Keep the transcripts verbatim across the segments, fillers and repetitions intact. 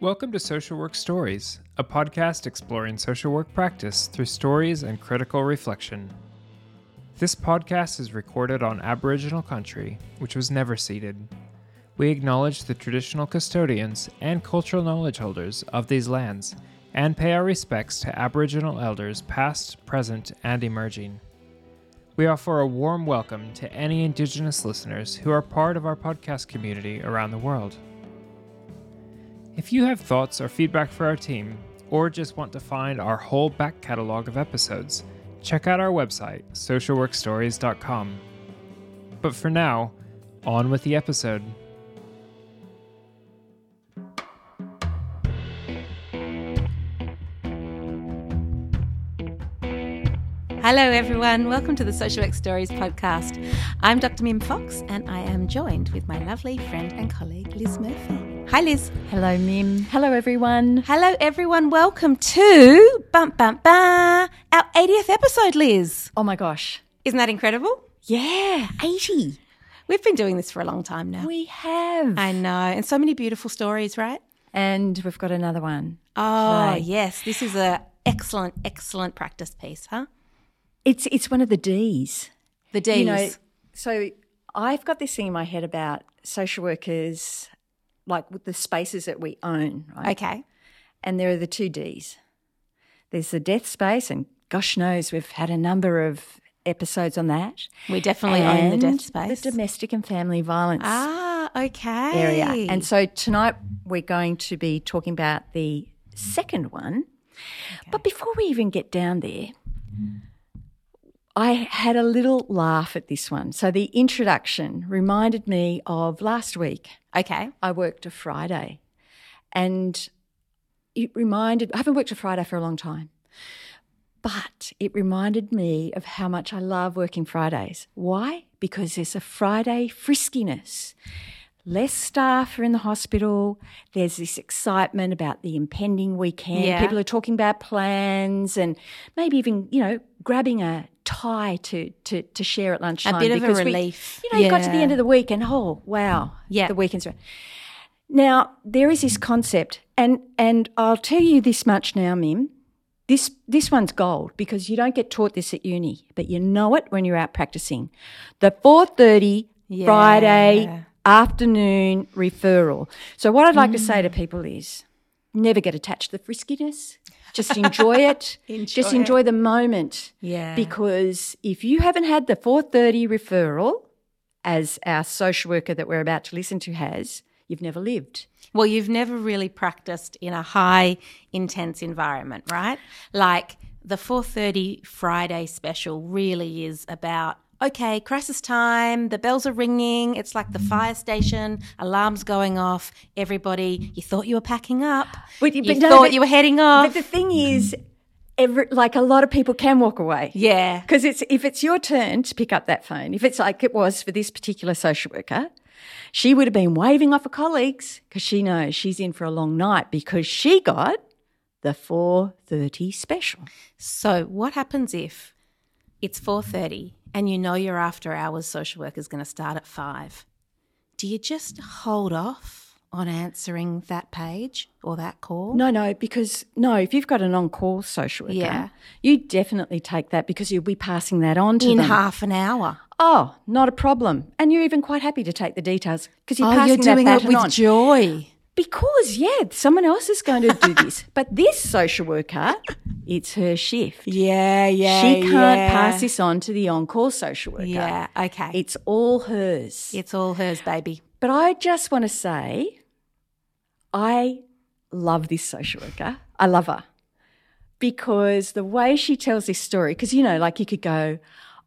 Welcome to Social Work Stories, a podcast exploring social work practice through stories and critical reflection. This podcast is recorded on Aboriginal country, which was never ceded. We acknowledge the traditional custodians and cultural knowledge holders of these lands and pay our respects to Aboriginal elders past, present, and emerging. We offer a warm welcome to any Indigenous listeners who are part of our podcast community around the world. If you have thoughts or feedback for our team, or just want to find our whole back catalog of episodes, check out our website, social work stories dot com. But for now, on with the episode. Hello everyone, welcome to the Social Work Stories podcast. I'm Doctor Mim Fox and I am joined with my lovely friend and colleague Liz Murphy. Hi Liz. Hello Mim. Hello everyone. Hello everyone. Welcome to bum bum bum, our eightieth episode, Liz. Oh my gosh. Isn't that incredible? Yeah, eighty. We've been doing this for a long time now. We have. I know. And so many beautiful stories, right? And we've got another one. Oh, today. Yes. This is a excellent excellent practice piece, huh? It's it's one of the D's. The D's. You know, so I've got this thing in my head about social workers, like with the spaces that we own, right? Okay. And there are the two D's. There's the death space, and gosh knows we've had a number of episodes on that. We definitely and own the death space. The domestic and family violence ah, okay. area. And so tonight we're going to be talking about the second one. Okay. But before we even get down there, I had a little laugh at this one. So the introduction reminded me of last week. Okay. I worked a Friday and it reminded – I haven't worked a Friday for a long time, but it reminded me of how much I love working Fridays. Why? Because there's a Friday friskiness. Less staff are in the hospital. There's this excitement about the impending weekend. Yeah. People are talking about plans and maybe even, you know, grabbing a tie to to, to share at lunchtime. A bit of a relief. We, you know, yeah. You got to the end of the week and, oh, wow, yeah. The weekend's around. Now, there is this concept, and and I'll tell you this much now, Mim, this this one's gold because you don't get taught this at uni, but you know it when you're out practicing. The four thirty yeah. Friday afternoon referral. So what I'd like mm. to say to people is never get attached to the friskiness. Just enjoy it. enjoy Just enjoy it. The moment. Yeah. Because if you haven't had the four thirty referral, as our social worker that we're about to listen to has, you've never lived. Well, you've never really practiced in a high intense environment, right? Like the four thirty Friday special really is about, okay, crisis time, the bells are ringing, it's like the fire station, alarms going off, everybody, you thought you were packing up, but, you but thought no, but, you were heading off. But the thing is, every, like a lot of people can walk away. Yeah. Because it's if it's your turn to pick up that phone, if it's like it was for this particular social worker, she would have been waving off her colleagues because she knows she's in for a long night because she got the four thirty special. So what happens if it's four thirty? And you know your after hours social worker is going to start at five. Do you just hold off on answering that page or that call? No, no, because, no, if you've got an on-call social worker, yeah. you definitely take that because you'll be passing that on to In them. In half an hour. Oh, not a problem. And you're even quite happy to take the details because you're oh, passing you're doing that baton it with on. Joy. Because, yeah, someone else is going to do this. But this social worker, it's her shift. Yeah, yeah, She can't yeah. pass this on to the on-call social worker. Yeah, okay. It's all hers. It's all hers, baby. But I just want to say I love this social worker. I love her because the way she tells this story, because, you know, like you could go,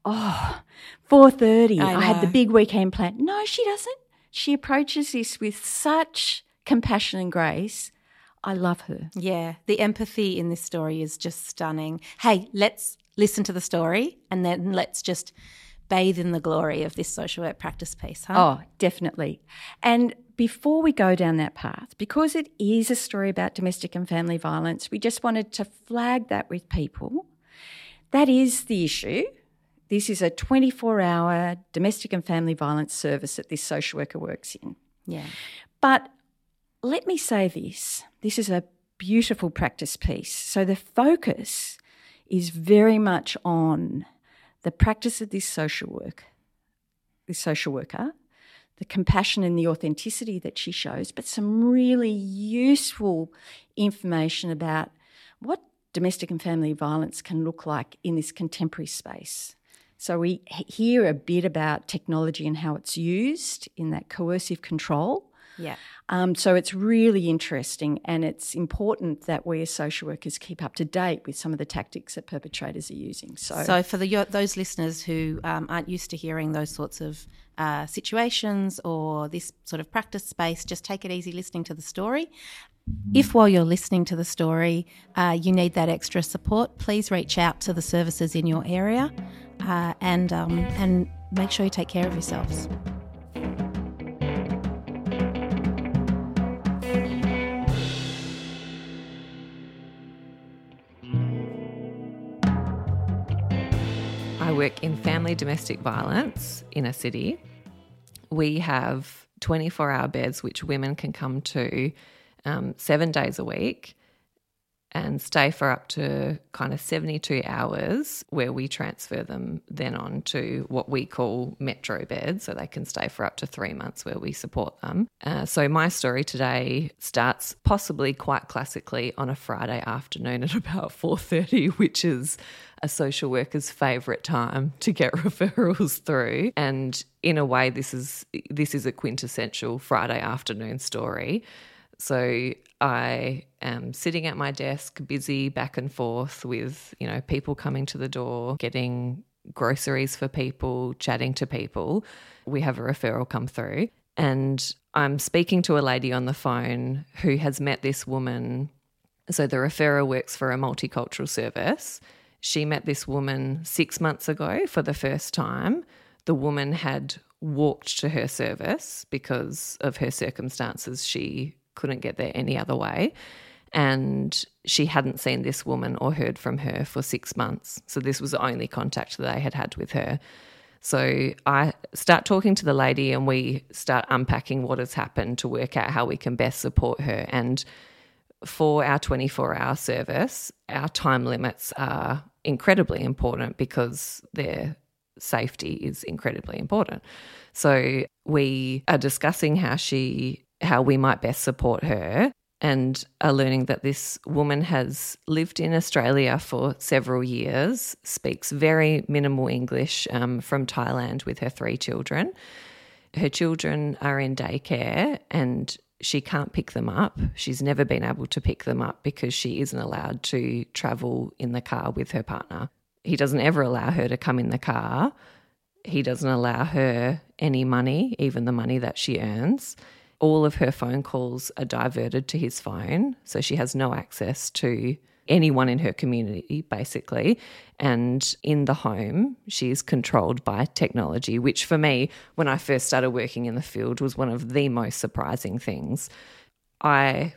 oh, four thirty, I, I had the big weekend plan. No, she doesn't. She approaches this with such compassion and grace. I love her. Yeah, the empathy in this story is just stunning. Hey, let's listen to the story and then let's just bathe in the glory of this social work practice piece, huh? Oh, definitely. And before we go down that path, because it is a story about domestic and family violence, we just wanted to flag that with people. That is the issue. This is a twenty-four hour domestic and family violence service that this social worker works in. Yeah. But Let me say this. This is a beautiful practice piece. So the focus is very much on the practice of this social work, this social worker, the compassion and the authenticity that she shows, but some really useful information about what domestic and family violence can look like in this contemporary space. So we hear a bit about technology and how it's used in that coercive control. Yeah. Um, so it's really interesting, and it's important that we as social workers keep up to date with some of the tactics that perpetrators are using. So, so for the, those listeners who um, aren't used to hearing those sorts of uh, situations or this sort of practice space, just take it easy listening to the story. If while you're listening to the story uh, you need that extra support, please reach out to the services in your area uh, and um, and make sure you take care of yourselves. I work in family domestic violence in a city. We have twenty-four hour beds which women can come to Um, seven days a week and stay for up to kind of seventy-two hours, where we transfer them then on to what we call metro beds, so they can stay for up to three months where we support them. Uh, so my story today starts possibly quite classically on a Friday afternoon at about four thirty, which is a social worker's favourite time to get referrals through. And in a way this is this is a quintessential Friday afternoon story. So I am sitting at my desk, busy back and forth with, you know, people coming to the door, getting groceries for people, chatting to people. We have a referral come through, and I'm speaking to a lady on the phone who has met this woman. So the referrer works for a multicultural service. She met this woman six months ago for the first time. The woman had walked to her service because of her circumstances. She couldn't get there any other way, and she hadn't seen this woman or heard from her for six months. So this was the only contact that I had had with her. So I start talking to the lady, and we start unpacking what has happened to work out how we can best support her. And for our twenty-four hour service, our time limits are incredibly important because they're safety is incredibly important. So we are discussing how she, how we might best support her, and are learning that this woman has lived in Australia for several years, speaks very minimal English, um, from Thailand with her three children. Her children are in daycare and she can't pick them up. She's never been able to pick them up because she isn't allowed to travel in the car with her partner. He doesn't ever allow her to come in the car. He doesn't allow her any money, even the money that she earns. All of her phone calls are diverted to his phone, so she has no access to anyone in her community, basically. And in the home, she is controlled by technology, which for me, when I first started working in the field, was one of the most surprising things. I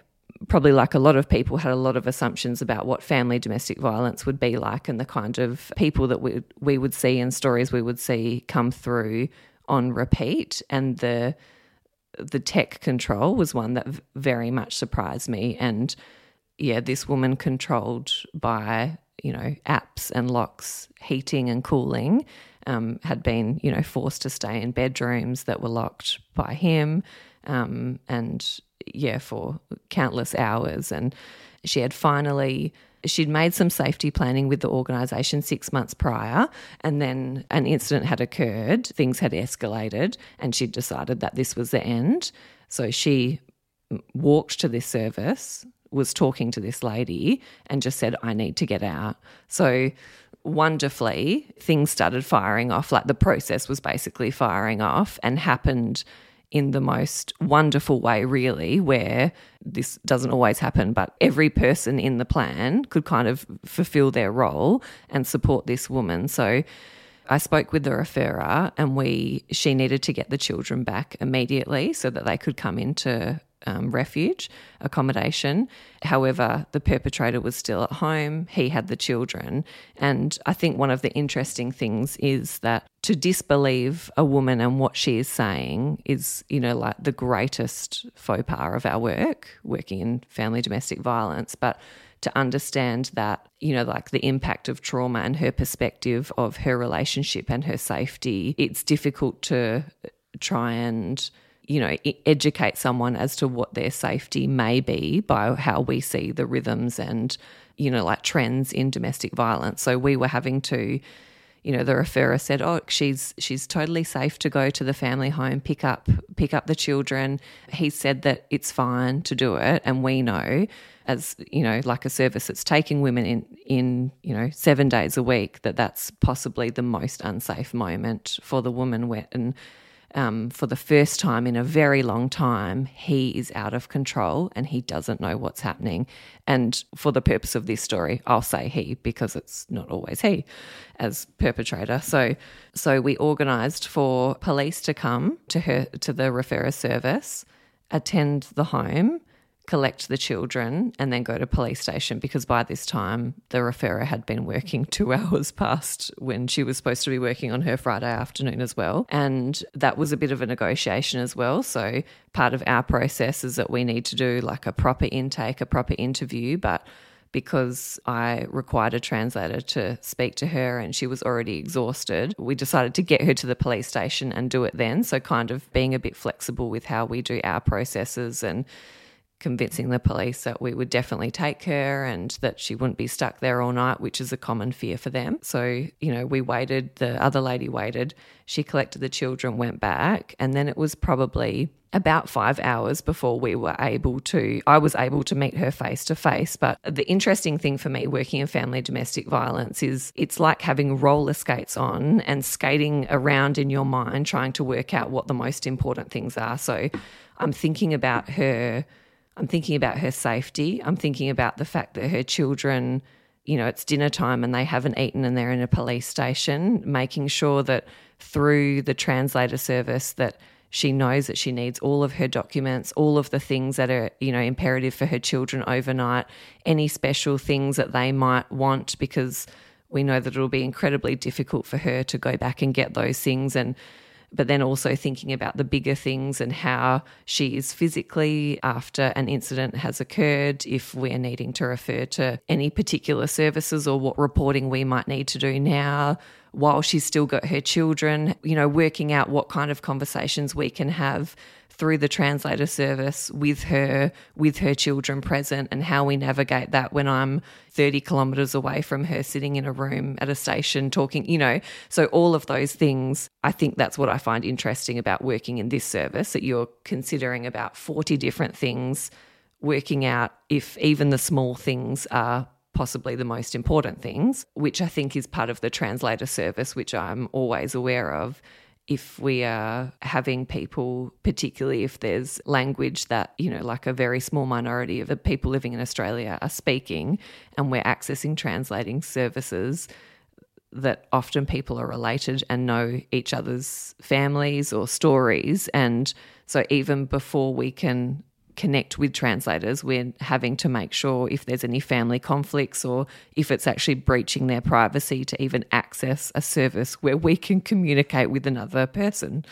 probably, like a lot of people, had a lot of assumptions about what family domestic violence would be like and the kind of people that we, we would see and stories we would see come through on repeat. And the the tech control was one that very much surprised me. And, yeah, this woman controlled by, you know, apps and locks, heating and cooling, um, had been, you know, forced to stay in bedrooms that were locked by him, um, and, yeah, for countless hours. And she had finally she'd made some safety planning with the organisation six months prior, and then an incident had occurred, things had escalated, and she decided that this was the end. So she walked to this service, was talking to this lady, and just said, I need to get out. So wonderfully, things started firing off, like the process was basically firing off, and happened in the most wonderful way, really, where this doesn't always happen, but every person in the plan could kind of fulfill their role and support this woman. So I spoke with the referrer, and we she needed to get the children back immediately so that they could come into um, refuge accommodation. However, the perpetrator was still at home. He had the children. And I think one of the interesting things is that to disbelieve a woman and what she is saying is, you know, like the greatest faux pas of our work, working in family domestic violence. But to understand that, you know, like the impact of trauma and her perspective of her relationship and her safety, it's difficult to try and, you know, educate someone as to what their safety may be by how we see the rhythms and, you know, like trends in domestic violence. So we were having to, you know, the referrer said, oh, she's she's totally safe to go to the family home, pick up pick up the children. He said that it's fine to do it, and we know, as, you know, like a service that's taking women in, in, you know, seven days a week, that that's possibly the most unsafe moment for the woman where, and um, for the first time in a very long time, he is out of control and he doesn't know what's happening. And for the purpose of this story, I'll say he, because it's not always he as perpetrator. So so we organised for police to come to her, to the referrer service, attend the home, collect the children, and then go to police station, because by this time the referrer had been working two hours past when she was supposed to be working on her Friday afternoon as well. And that was a bit of a negotiation as well. So part of our process is that we need to do like a proper intake, a proper interview, but because I required a translator to speak to her and she was already exhausted, we decided to get her to the police station and do it then. So kind of being a bit flexible with how we do our processes and convincing the police that we would definitely take her and that she wouldn't be stuck there all night, which is a common fear for them. So, you know, we waited, the other lady waited, she collected the children, went back, and then it was probably about five hours before we were able to, I was able to meet her face to face. But the interesting thing for me working in family domestic violence is it's like having roller skates on and skating around in your mind trying to work out what the most important things are. So I'm thinking about her I'm thinking about her safety. I'm thinking about the fact that her children, you know, it's dinner time and they haven't eaten and they're in a police station, making sure that through the translator service that she knows that she needs all of her documents, all of the things that are, you know, imperative for her children overnight, any special things that they might want, because we know that it'll be incredibly difficult for her to go back and get those things. And but then also thinking about the bigger things and how she is physically after an incident has occurred, if we're needing to refer to any particular services or what reporting we might need to do now while she's still got her children, you know, working out what kind of conversations we can have through the translator service with her, with her children present, and how we navigate that when I'm thirty kilometres away from her sitting in a room at a station talking, you know. So all of those things, I think that's what I find interesting about working in this service, that you're considering about forty different things, working out if even the small things are possibly the most important things, which I think is part of the translator service, which I'm always aware of. If we are having people, particularly if there's language that, you know, like a very small minority of the people living in Australia are speaking, and we're accessing translating services, that often people are related and know each other's families or stories. And so even before we can connect with translators, we're having to make sure if there's any family conflicts or if it's actually breaching their privacy to even access a service where we can communicate with another person.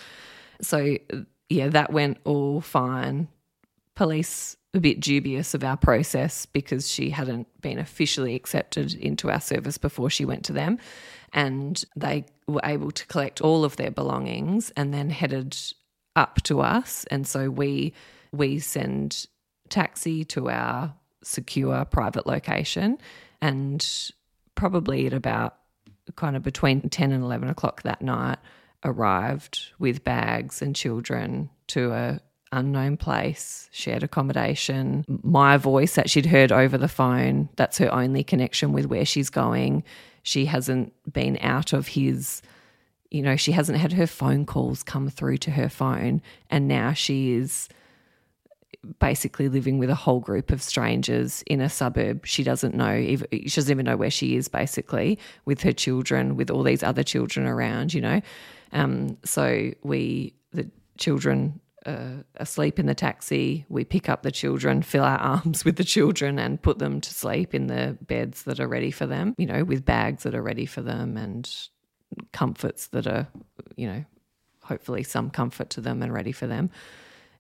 So yeah, that went all fine. Police a bit dubious of our process because she hadn't been officially accepted into our service before she went to them, and they were able to collect all of their belongings and then headed up to us. And so we We send taxi to our secure private location, and probably at about kind of between ten and eleven o'clock that night arrived with bags and children to a unknown place, shared accommodation. My voice that she'd heard over the phone, that's her only connection with where she's going. She hasn't been out of his, you know, she hasn't had her phone calls come through to her phone, and now she is basically living with a whole group of strangers in a suburb. She doesn't know, if, she doesn't even know where she is, basically, with her children, with all these other children around, you know. Um, so we, the children uh, asleep in the taxi. We pick up the children, fill our arms with the children and put them to sleep in the beds that are ready for them, you know, with bags that are ready for them and comforts that are, you know, hopefully some comfort to them and ready for them,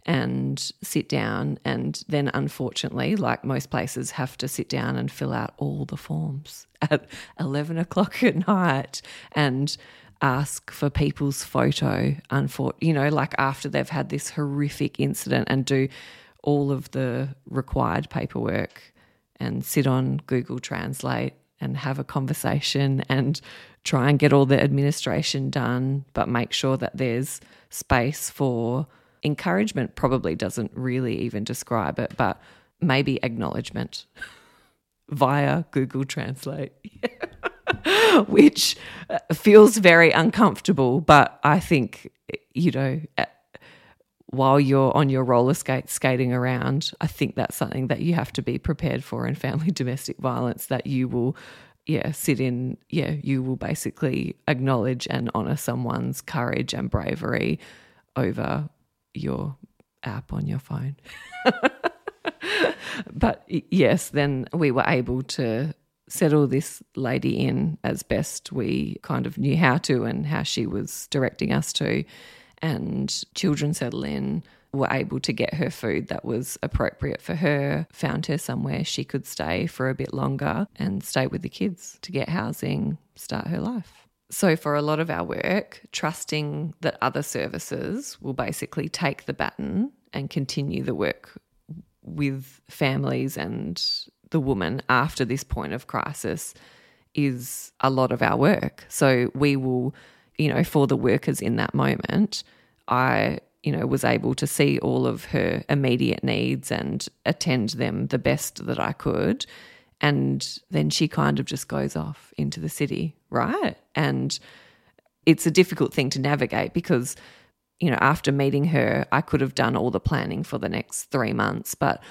and sit down. And then unfortunately, like most places, have to sit down and fill out all the forms at eleven o'clock at night and ask for people's photo, unfor- you know, like after they've had this horrific incident, and do all of the required paperwork and sit on Google Translate and have a conversation and try and get all the administration done, but make sure that there's space for encouragement. Probably doesn't really even describe it, but maybe acknowledgement via Google Translate, which feels very uncomfortable. But I think, you know, while you're on your roller skates skating around, I think that's something that you have to be prepared for in family domestic violence, that you will, yeah, sit in, yeah, you will basically acknowledge and honour someone's courage and bravery over your app on your phone. But yes, then we were able to settle this lady in as best we kind of knew how to and how she was directing us to, and children settle in, were able to get her food that was appropriate for her, found her somewhere she could stay for a bit longer and stay with the kids to get housing, start her life. So for a lot of our work, trusting that other services will basically take the baton and continue the work with families and the woman after this point of crisis is a lot of our work. So we will, you know, for the workers in that moment, I, you know, was able to see all of her immediate needs and attend them the best that I could. And then she kind of just goes off into the city, right? And it's a difficult thing to navigate because, you know, after meeting her, I could have done all the planning for the next three months. But,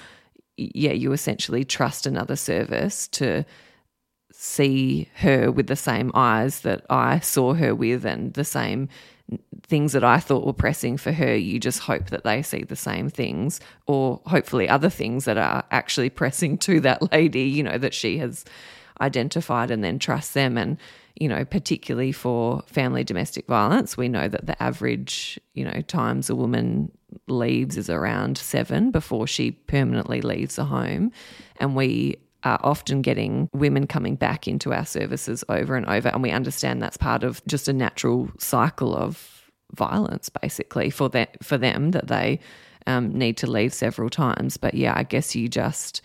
yeah, you essentially trust another service to see her with the same eyes that I saw her with and the same things that I thought were pressing for her. You just hope that they see the same things, or hopefully other things that are actually pressing to that lady, you know, that she has identified, and then trust them. And, you know, particularly for family domestic violence, we know that the average, you know, times a woman leaves is around seven before she permanently leaves the home. And we are often getting women coming back into our services over and over, and we understand that's part of just a natural cycle of violence basically for that, for them, that they um, need to leave several times. But, yeah, I guess you just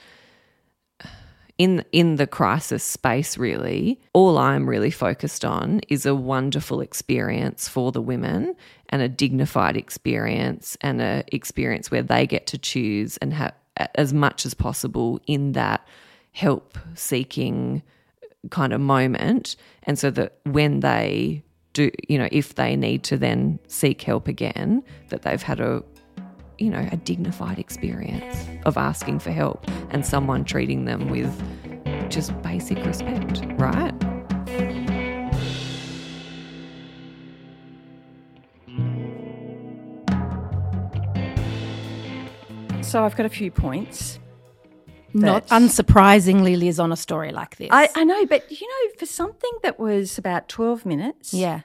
in in the crisis space really, all I'm really focused on is a wonderful experience for the women, and a dignified experience, and a experience where they get to choose and have as much as possible in that help-seeking kind of moment, and so that when they do, you know, if they need to then seek help again, that they've had a, you know, a dignified experience of asking for help and someone treating them with just basic respect, right? So I've got a few points. Not unsurprisingly, Liz, on a story like this. I, I know, but, you know, for something that was about twelve minutes, yeah,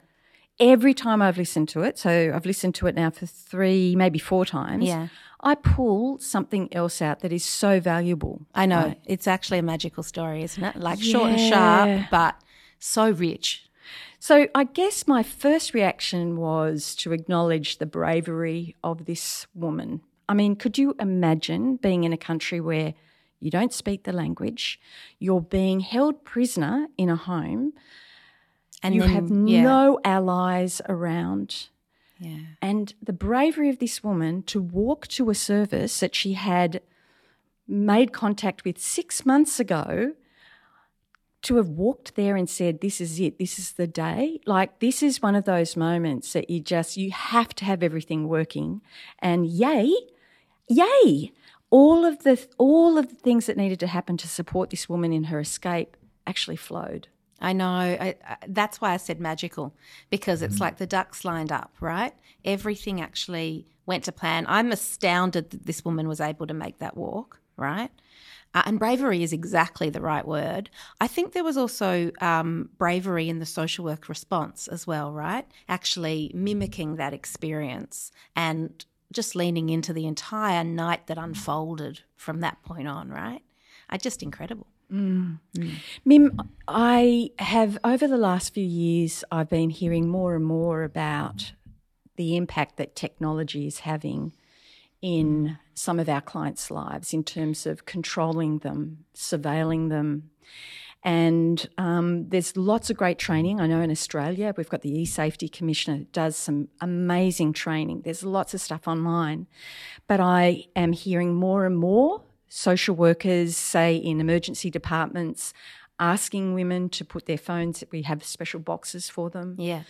every time I've listened to it, so I've listened to it now for three, maybe four times, yeah, I pull something else out that is so valuable. I know. Right? It's actually a magical story, isn't it? Like, yeah, short and sharp, but so rich. So I guess my first reaction was to acknowledge the bravery of this woman. I mean, could you imagine being in a country where you don't speak the language, you're being held prisoner in a home, and you then have yeah. no allies around. Yeah. And the bravery of this woman to walk to a service that she had made contact with six months ago, to have walked there and said, this is it, this is the day. Like, this is one of those moments that you just, you have to have everything working, and yay, yay. All of the all of the things that needed to happen to support this woman in her escape actually flowed. I know. I, I, that's why I said magical, because it's mm. like the ducks lined up, right? Everything actually went to plan. I'm astounded that this woman was able to make that walk, right? Uh, and bravery is exactly the right word. I think there was also um, bravery in the social work response as well, right? Actually mimicking that experience and just leaning into the entire night that unfolded from that point on, right? Uh, just incredible. Mm. Mm. Mim, I have, over the last few years, I've been hearing more and more about the impact that technology is having in some of our clients' lives in terms of controlling them, surveilling them. And um, there's lots of great training. I know in Australia we've got the eSafety Commissioner that does some amazing training. There's lots of stuff online. But I am hearing more and more social workers, say in emergency departments, asking women to put their phones, we have special boxes for them. Yeah.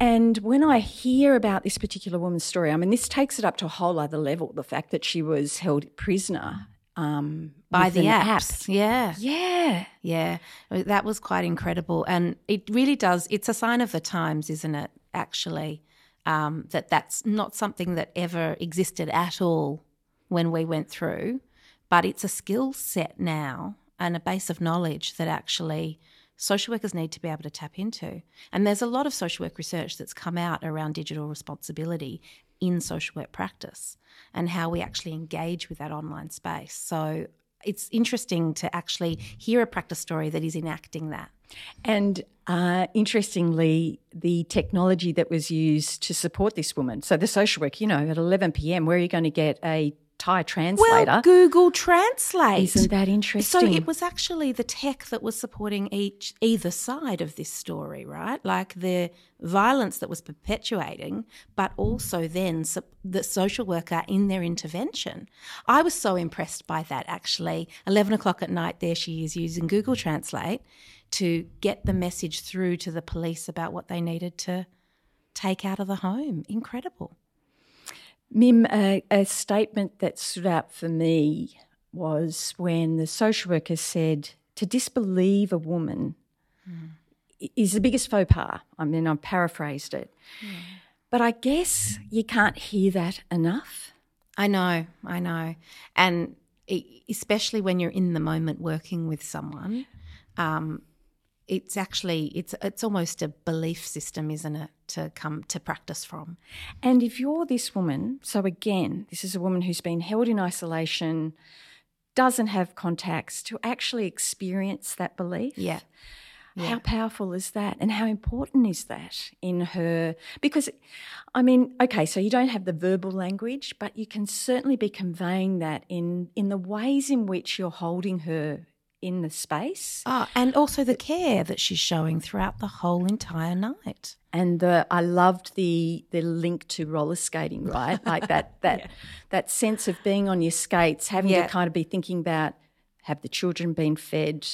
And when I hear about this particular woman's story, I mean, this takes it up to a whole other level, the fact that she was held prisoner um, by the apps. App. Yeah. Yeah. Yeah. That was quite incredible. And it really does, it's a sign of the times, isn't it, actually, um, that that's not something that ever existed at all when we went through, but it's a skill set now and a base of knowledge that actually social workers need to be able to tap into. And there's a lot of social work research that's come out around digital responsibility in social work practice and how we actually engage with that online space. So it's interesting to actually hear a practice story that is enacting that. And uh, interestingly, the technology that was used to support this woman, so the social worker, you know, at eleven p m, where are you going to get a Thai translator? Well, Google Translate. Isn't that interesting? So it was actually the tech that was supporting each either side of this story, right? Like the violence that was perpetuating, but also then so, the social worker in their intervention. I was so impressed by that, actually. eleven o'clock at night, there she is using Google Translate to get the message through to the police about what they needed to take out of the home. Incredible. Mim, a, a statement that stood out for me was when the social worker said, to disbelieve a woman mm. is the biggest faux pas. I mean, I've paraphrased it. Yeah. But I guess you can't hear that enough. I know, I know. And especially when you're in the moment working with someone, um, it's actually, it's it's almost a belief system, isn't it, to come to practice from. And if you're this woman, so again, this is a woman who's been held in isolation, doesn't have contacts, to actually experience that belief. Yeah. yeah. How powerful is that, and how important is that in her? Because, I mean, okay, so you don't have the verbal language, but you can certainly be conveying that in, in the ways in which you're holding her in the space. Oh, and also the care that she's showing throughout the whole entire night. And the, I loved the the link to roller skating, right? Like that that yeah. that sense of being on your skates, having yeah. to kind of be thinking about, have the children been fed?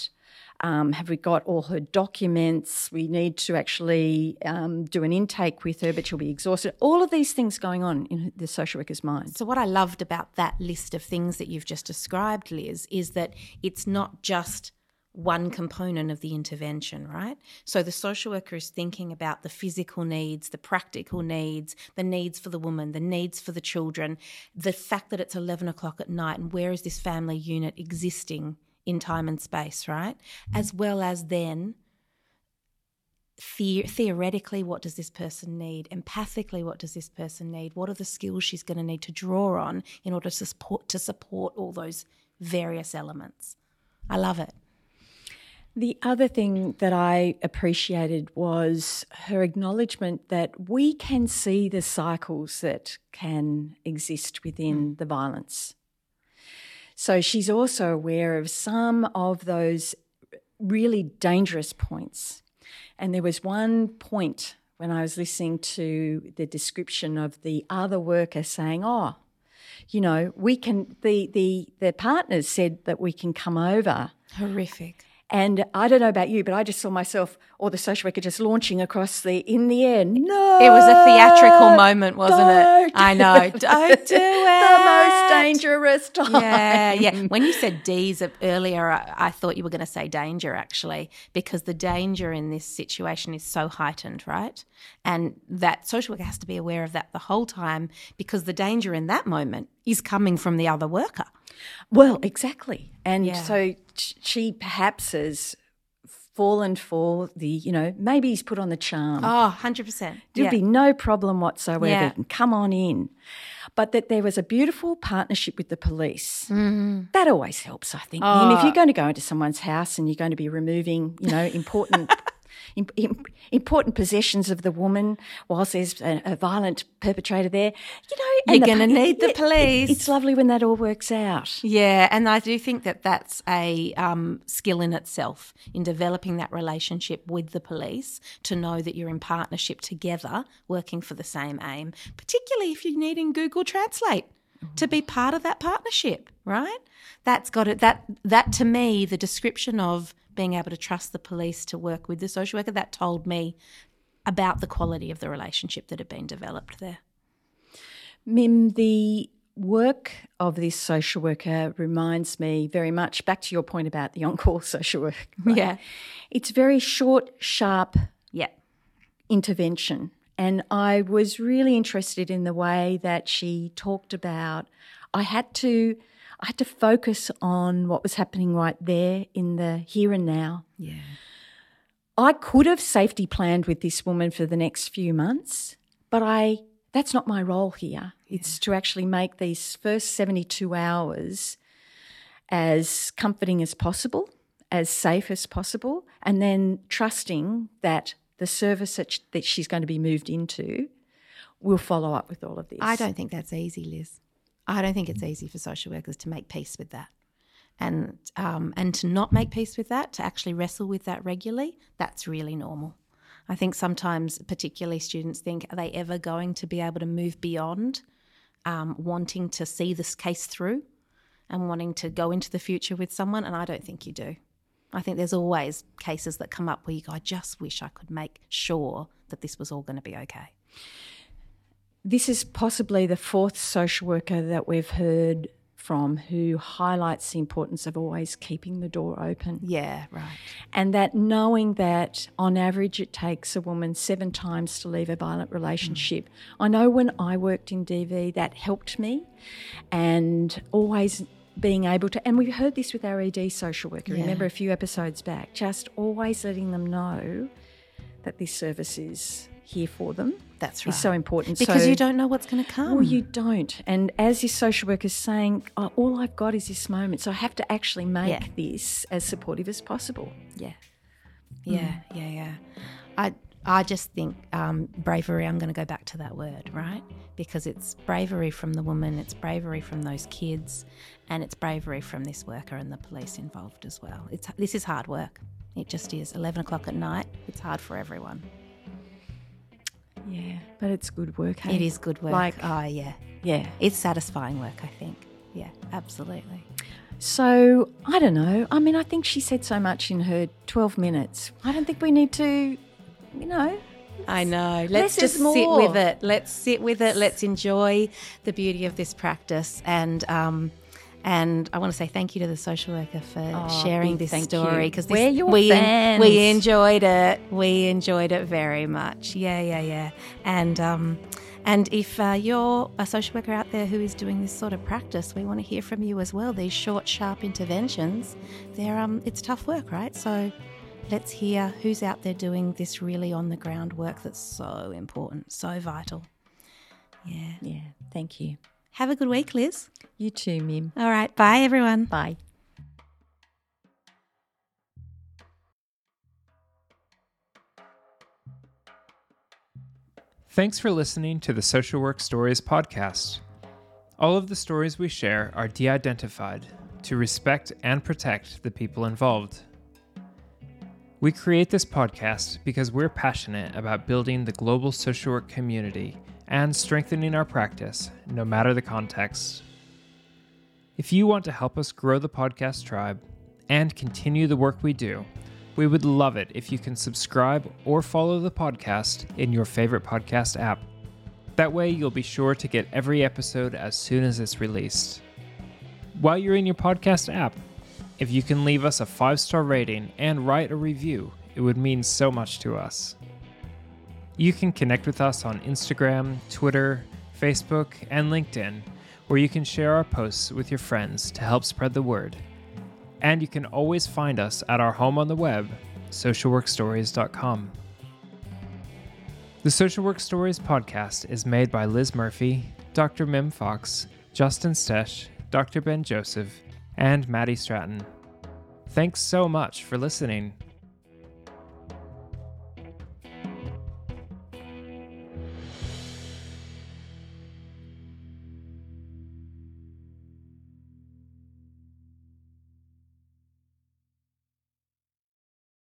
Um, have we got all her documents? We need to actually um, do an intake with her, but she'll be exhausted. All of these things going on in the social worker's mind. So what I loved about that list of things that you've just described, Liz, is that it's not just one component of the intervention, right? So the social worker is thinking about the physical needs, the practical needs, the needs for the woman, the needs for the children, the fact that it's eleven o'clock at night and where is this family unit existing in time and space, right? As well as then the- theoretically, what does this person need? Empathically, what does this person need? What are the skills she's going to need to draw on in order to support, to support all those various elements? I love it. The other thing that I appreciated was her acknowledgement that we can see the cycles that can exist within the violence. So she's also aware of some of those really dangerous points. And there was one point when I was listening to the description of the other worker saying, oh, you know, we can, the the, the partners said that we can come over. Horrific. And I don't know about you, but I just saw myself or the social worker just launching across the in the air. No, it was a theatrical moment, wasn't don't. it? I know. Don't do it. The most dangerous time. Yeah, yeah. When you said D's earlier, I, I thought you were going to say danger actually, because the danger in this situation is so heightened, right? And that social worker has to be aware of that the whole time, because the danger in that moment is coming from the other worker. Well, exactly. And yeah. so she perhaps has fallen for the, you know, maybe he's put on the charm. Oh, one hundred percent. There'd yeah. be no problem whatsoever. Yeah. Come on in. But that there was a beautiful partnership with the police. Mm-hmm. That always helps, I think. Oh. If you're going to go into someone's house and you're going to be removing, you know, important important possessions of the woman whilst there's a, a violent perpetrator there, you know. You're going to need the police. It, it's lovely when that all works out. Yeah, and I do think that that's a um, skill in itself, in developing that relationship with the police, to know that you're in partnership together, working for the same aim, particularly if you're needing Google Translate to be part of that partnership, right? That's got it. That, that to me, the description of being able to trust the police to work with the social worker, that told me about the quality of the relationship that had been developed there. Mim, the work of this social worker reminds me very much, back to your point about the on-call social work. Right? Yeah. It's very short, sharp yeah. intervention. And I was really interested in the way that she talked about I had to I had to focus on what was happening right there in the here and now. Yeah. I could have safety planned with this woman for the next few months, but I that's not my role here. Yeah. It's to actually make these first seventy-two hours as comforting as possible, as safe as possible, and then trusting that the service that she's going to be moved into will follow up with all of this. I don't think that's easy, Liz. I don't think it's easy for social workers to make peace with that. And um, and to not make peace with that, to actually wrestle with that regularly, that's really normal. I think sometimes particularly students think, are they ever going to be able to move beyond um, wanting to see this case through and wanting to go into the future with someone? And I don't think you do. I think there's always cases that come up where you go, I just wish I could make sure that this was all going to be okay. This is possibly the fourth social worker that we've heard from who highlights the importance of always keeping the door open. Yeah, right. And that knowing that on average it takes a woman seven times to leave a violent relationship. Mm. I know when I worked in D V that helped me, and always being able to, and we heard this with our E D social worker, yeah. remember a few episodes back, just always letting them know that this service is here for them. That's right. It's so important. Because so, you don't know what's going to come. Well, you don't. And as your social worker is saying, oh, all I've got is this moment, so I have to actually make yeah. this as supportive as possible. Yeah. Yeah, mm. yeah, yeah. I I just think um, bravery, I'm going to go back to that word, right? Because it's bravery from the woman, it's bravery from those kids, and it's bravery from this worker and the police involved as well. It's This is hard work. It just is. eleven o'clock at night, it's hard for everyone. Yeah, but it's good work. Hey? It is good work. Like, oh, yeah. Yeah. It's satisfying work, I think. Yeah, absolutely. So, I don't know. I mean, I think she said so much in her twelve minutes. I don't think we need to... You know, I know. Let's just sit with it. Let's sit with it. Let's enjoy the beauty of this practice. And um, and I want to say thank you to the social worker for oh, sharing this story, because we we enjoyed it. We enjoyed it very much. Yeah, yeah, yeah. And um, and if uh, you're a social worker out there who is doing this sort of practice, we want to hear from you as well. These short, sharp interventions, they're um, it's tough work, right? So. Let's hear who's out there doing this really on-the-ground work that's so important, so vital. Yeah. Yeah, thank you. Have a good week, Liz. You too, Mim. All right, bye everyone. Bye. Thanks for listening to the Social Work Stories podcast. All of the stories we share are de-identified to respect and protect the people involved. We create this podcast because we're passionate about building the global social work community and strengthening our practice, no matter the context. If you want to help us grow the podcast tribe and continue the work we do, we would love it if you can subscribe or follow the podcast in your favorite podcast app. That way you'll be sure to get every episode as soon as it's released. While you're in your podcast app, if you can leave us a five-star rating and write a review, it would mean so much to us. You can connect with us on Instagram, Twitter, Facebook, and LinkedIn, where you can share our posts with your friends to help spread the word. And you can always find us at our home on the web, social work stories dot com. The Social Work Stories podcast is made by Liz Murphy, Doctor Mim Fox, Justin Stech, Doctor Ben Joseph, and Maddie Stratten. Thanks so much for listening.